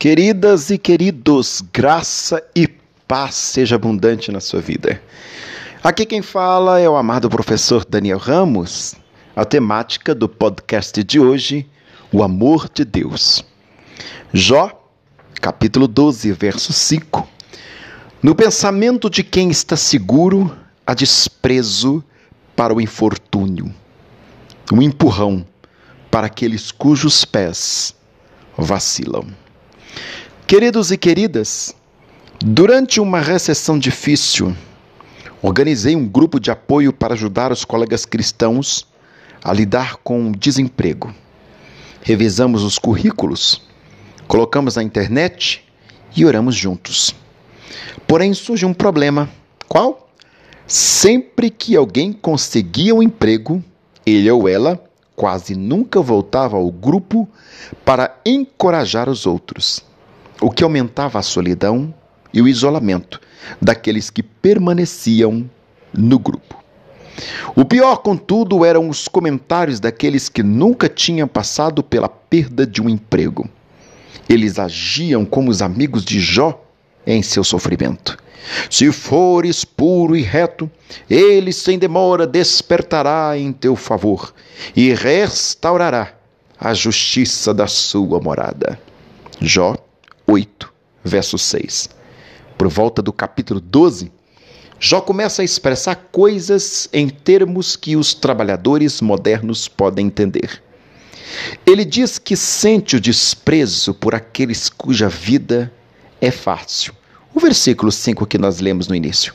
Queridas e queridos, graça e paz seja abundante na sua vida. Aqui quem fala é o amado professor Daniel Ramos. A temática do podcast de hoje, o amor de Deus. Jó, capítulo 12, verso 5. No pensamento de quem está seguro, há desprezo para o infortúnio. Um empurrão para aqueles cujos pés vacilam. Queridos e queridas, durante uma recessão difícil, organizei um grupo de apoio para ajudar os colegas cristãos a lidar com o desemprego. Revisamos os currículos, colocamos na internet e oramos juntos. Porém, surge um problema. Qual? Sempre que alguém conseguia um emprego, ele ou ela quase nunca voltava ao grupo para encorajar os outros, o que aumentava a solidão e o isolamento daqueles que permaneciam no grupo. O pior, contudo, eram os comentários daqueles que nunca tinham passado pela perda de um emprego. Eles agiam como os amigos de Jó em seu sofrimento. Se fores puro e reto, ele sem demora despertará em teu favor e restaurará a justiça da sua morada. Jó 8, verso 6. Por volta do capítulo 12, Jó começa a expressar coisas em termos que os trabalhadores modernos podem entender. Ele diz que sente o desprezo por aqueles cuja vida é fácil. O versículo 5 que nós lemos no início.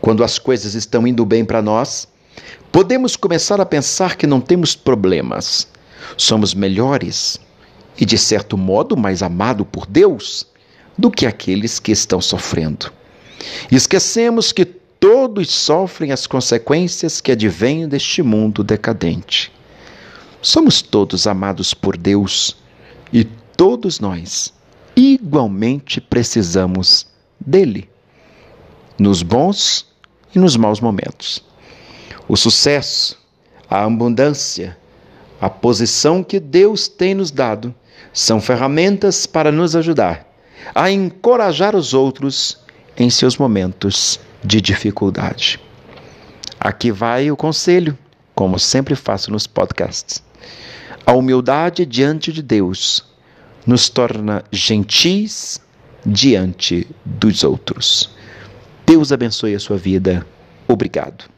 Quando as coisas estão indo bem para nós, podemos começar a pensar que não temos problemas. Somos melhores e, de certo modo, mais amados por Deus do que aqueles que estão sofrendo. Esquecemos que todos sofrem as consequências que advêm deste mundo decadente. Somos todos amados por Deus e todos nós igualmente precisamos dele, nos bons e nos maus momentos. O sucesso, a abundância, a posição que Deus tem nos dado são ferramentas para nos ajudar a encorajar os outros em seus momentos de dificuldade. Aqui vai o conselho, como sempre faço nos podcasts. A humildade diante de Deus nos torna gentis diante dos outros. Deus abençoe a sua vida. Obrigado.